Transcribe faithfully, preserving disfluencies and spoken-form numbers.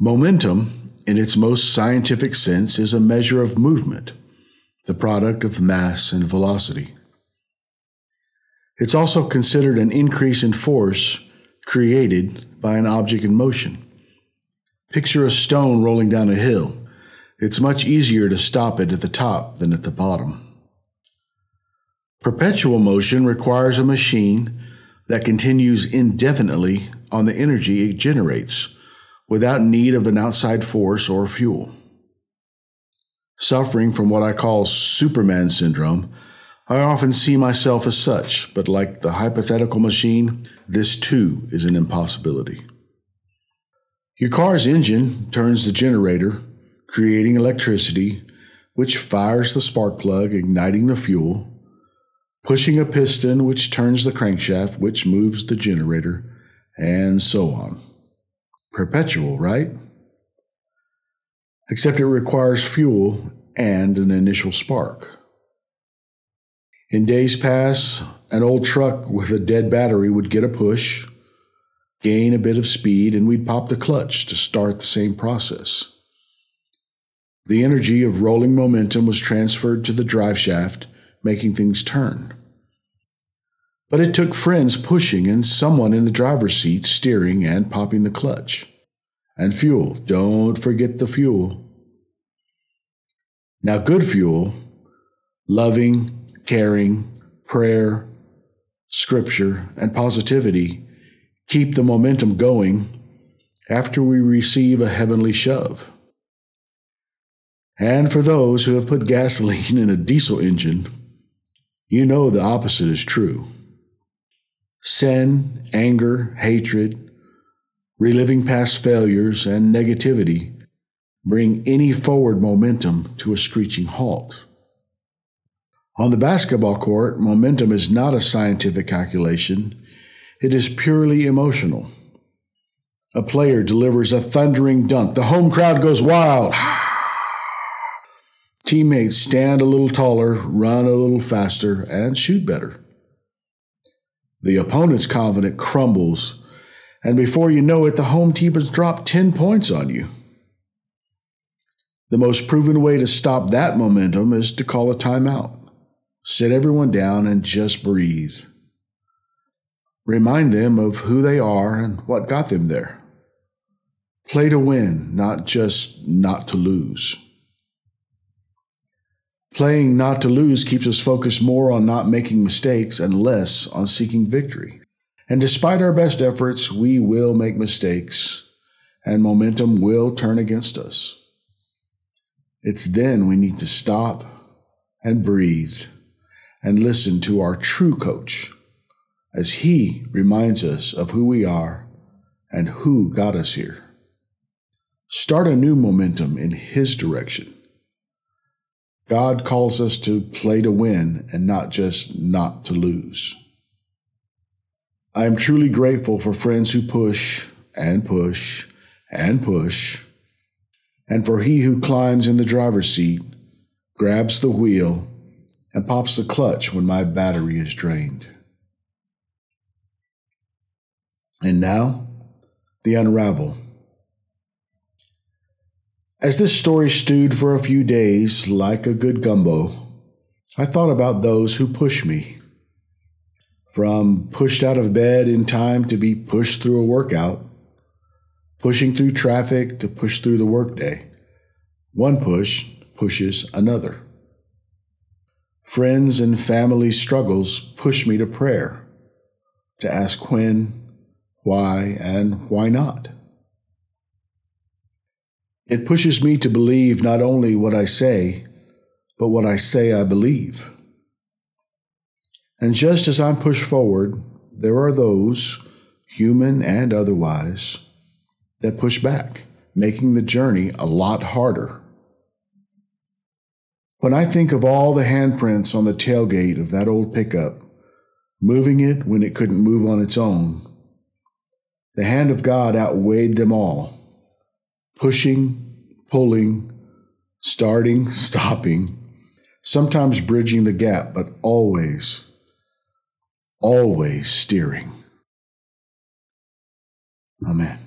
Momentum, in its most scientific sense, is a measure of movement, the product of mass and velocity. It's also considered an increase in force created by an object in motion. Picture a stone rolling down a hill. It's much easier to stop it at the top than at the bottom. Perpetual motion requires a machine that continues indefinitely on the energy it generates, without need of an outside force or fuel. Suffering from what I call Superman syndrome, I often see myself as such, but like the hypothetical machine, this too is an impossibility. Your car's engine turns the generator, creating electricity, which fires the spark plug, igniting the fuel, pushing a piston, which turns the crankshaft, which moves the generator, and so on. Perpetual, right? Except it requires fuel and an initial spark. In days past, an old truck with a dead battery would get a push, gain a bit of speed, and we'd pop the clutch to start the same process. The energy of rolling momentum was transferred to the drive shaft, making things turn. But it took friends pushing and someone in the driver's seat steering and popping the clutch. And fuel. Don't forget the fuel. Now, good fuel, loving, caring, prayer, scripture, and positivity keep the momentum going after we receive a heavenly shove. And for those who have put gasoline in a diesel engine, you know the opposite is true. Sin, anger, hatred, reliving past failures, and negativity bring any forward momentum to a screeching halt. On the basketball court, momentum is not a scientific calculation. It is purely emotional. A player delivers a thundering dunk. The home crowd goes wild. Teammates stand a little taller, run a little faster, and shoot better. The opponent's confidence crumbles, and before you know it, the home team has dropped ten points on you. The most proven way to stop that momentum is to call a timeout. Sit everyone down and just breathe. Remind them of who they are and what got them there. Play to win, not just not to lose. Playing not to lose keeps us focused more on not making mistakes and less on seeking victory. And despite our best efforts, we will make mistakes, and momentum will turn against us. It's then we need to stop and breathe and listen to our true coach as he reminds us of who we are and who got us here. Start a new momentum in his direction. God calls us to play to win and not just not to lose. I am truly grateful for friends who push and push and push, and for he who climbs in the driver's seat, grabs the wheel, and pops the clutch when my battery is drained. And now, the unravel. As this story stewed for a few days, like a good gumbo, I thought about those who pushed me. From pushed out of bed in time to be pushed through a workout, pushing through traffic to push through the workday. One push pushes another. Friends and family struggles push me to prayer, to ask when, why, and why not. It pushes me to believe not only what I say, but what I say I believe. And just as I'm pushed forward, there are those, human and otherwise, that push back, making the journey a lot harder. When I think of all the handprints on the tailgate of that old pickup, moving it when it couldn't move on its own, the hand of God outweighed them all. Pushing, pulling, starting, stopping, sometimes bridging the gap, but always, always steering. Amen.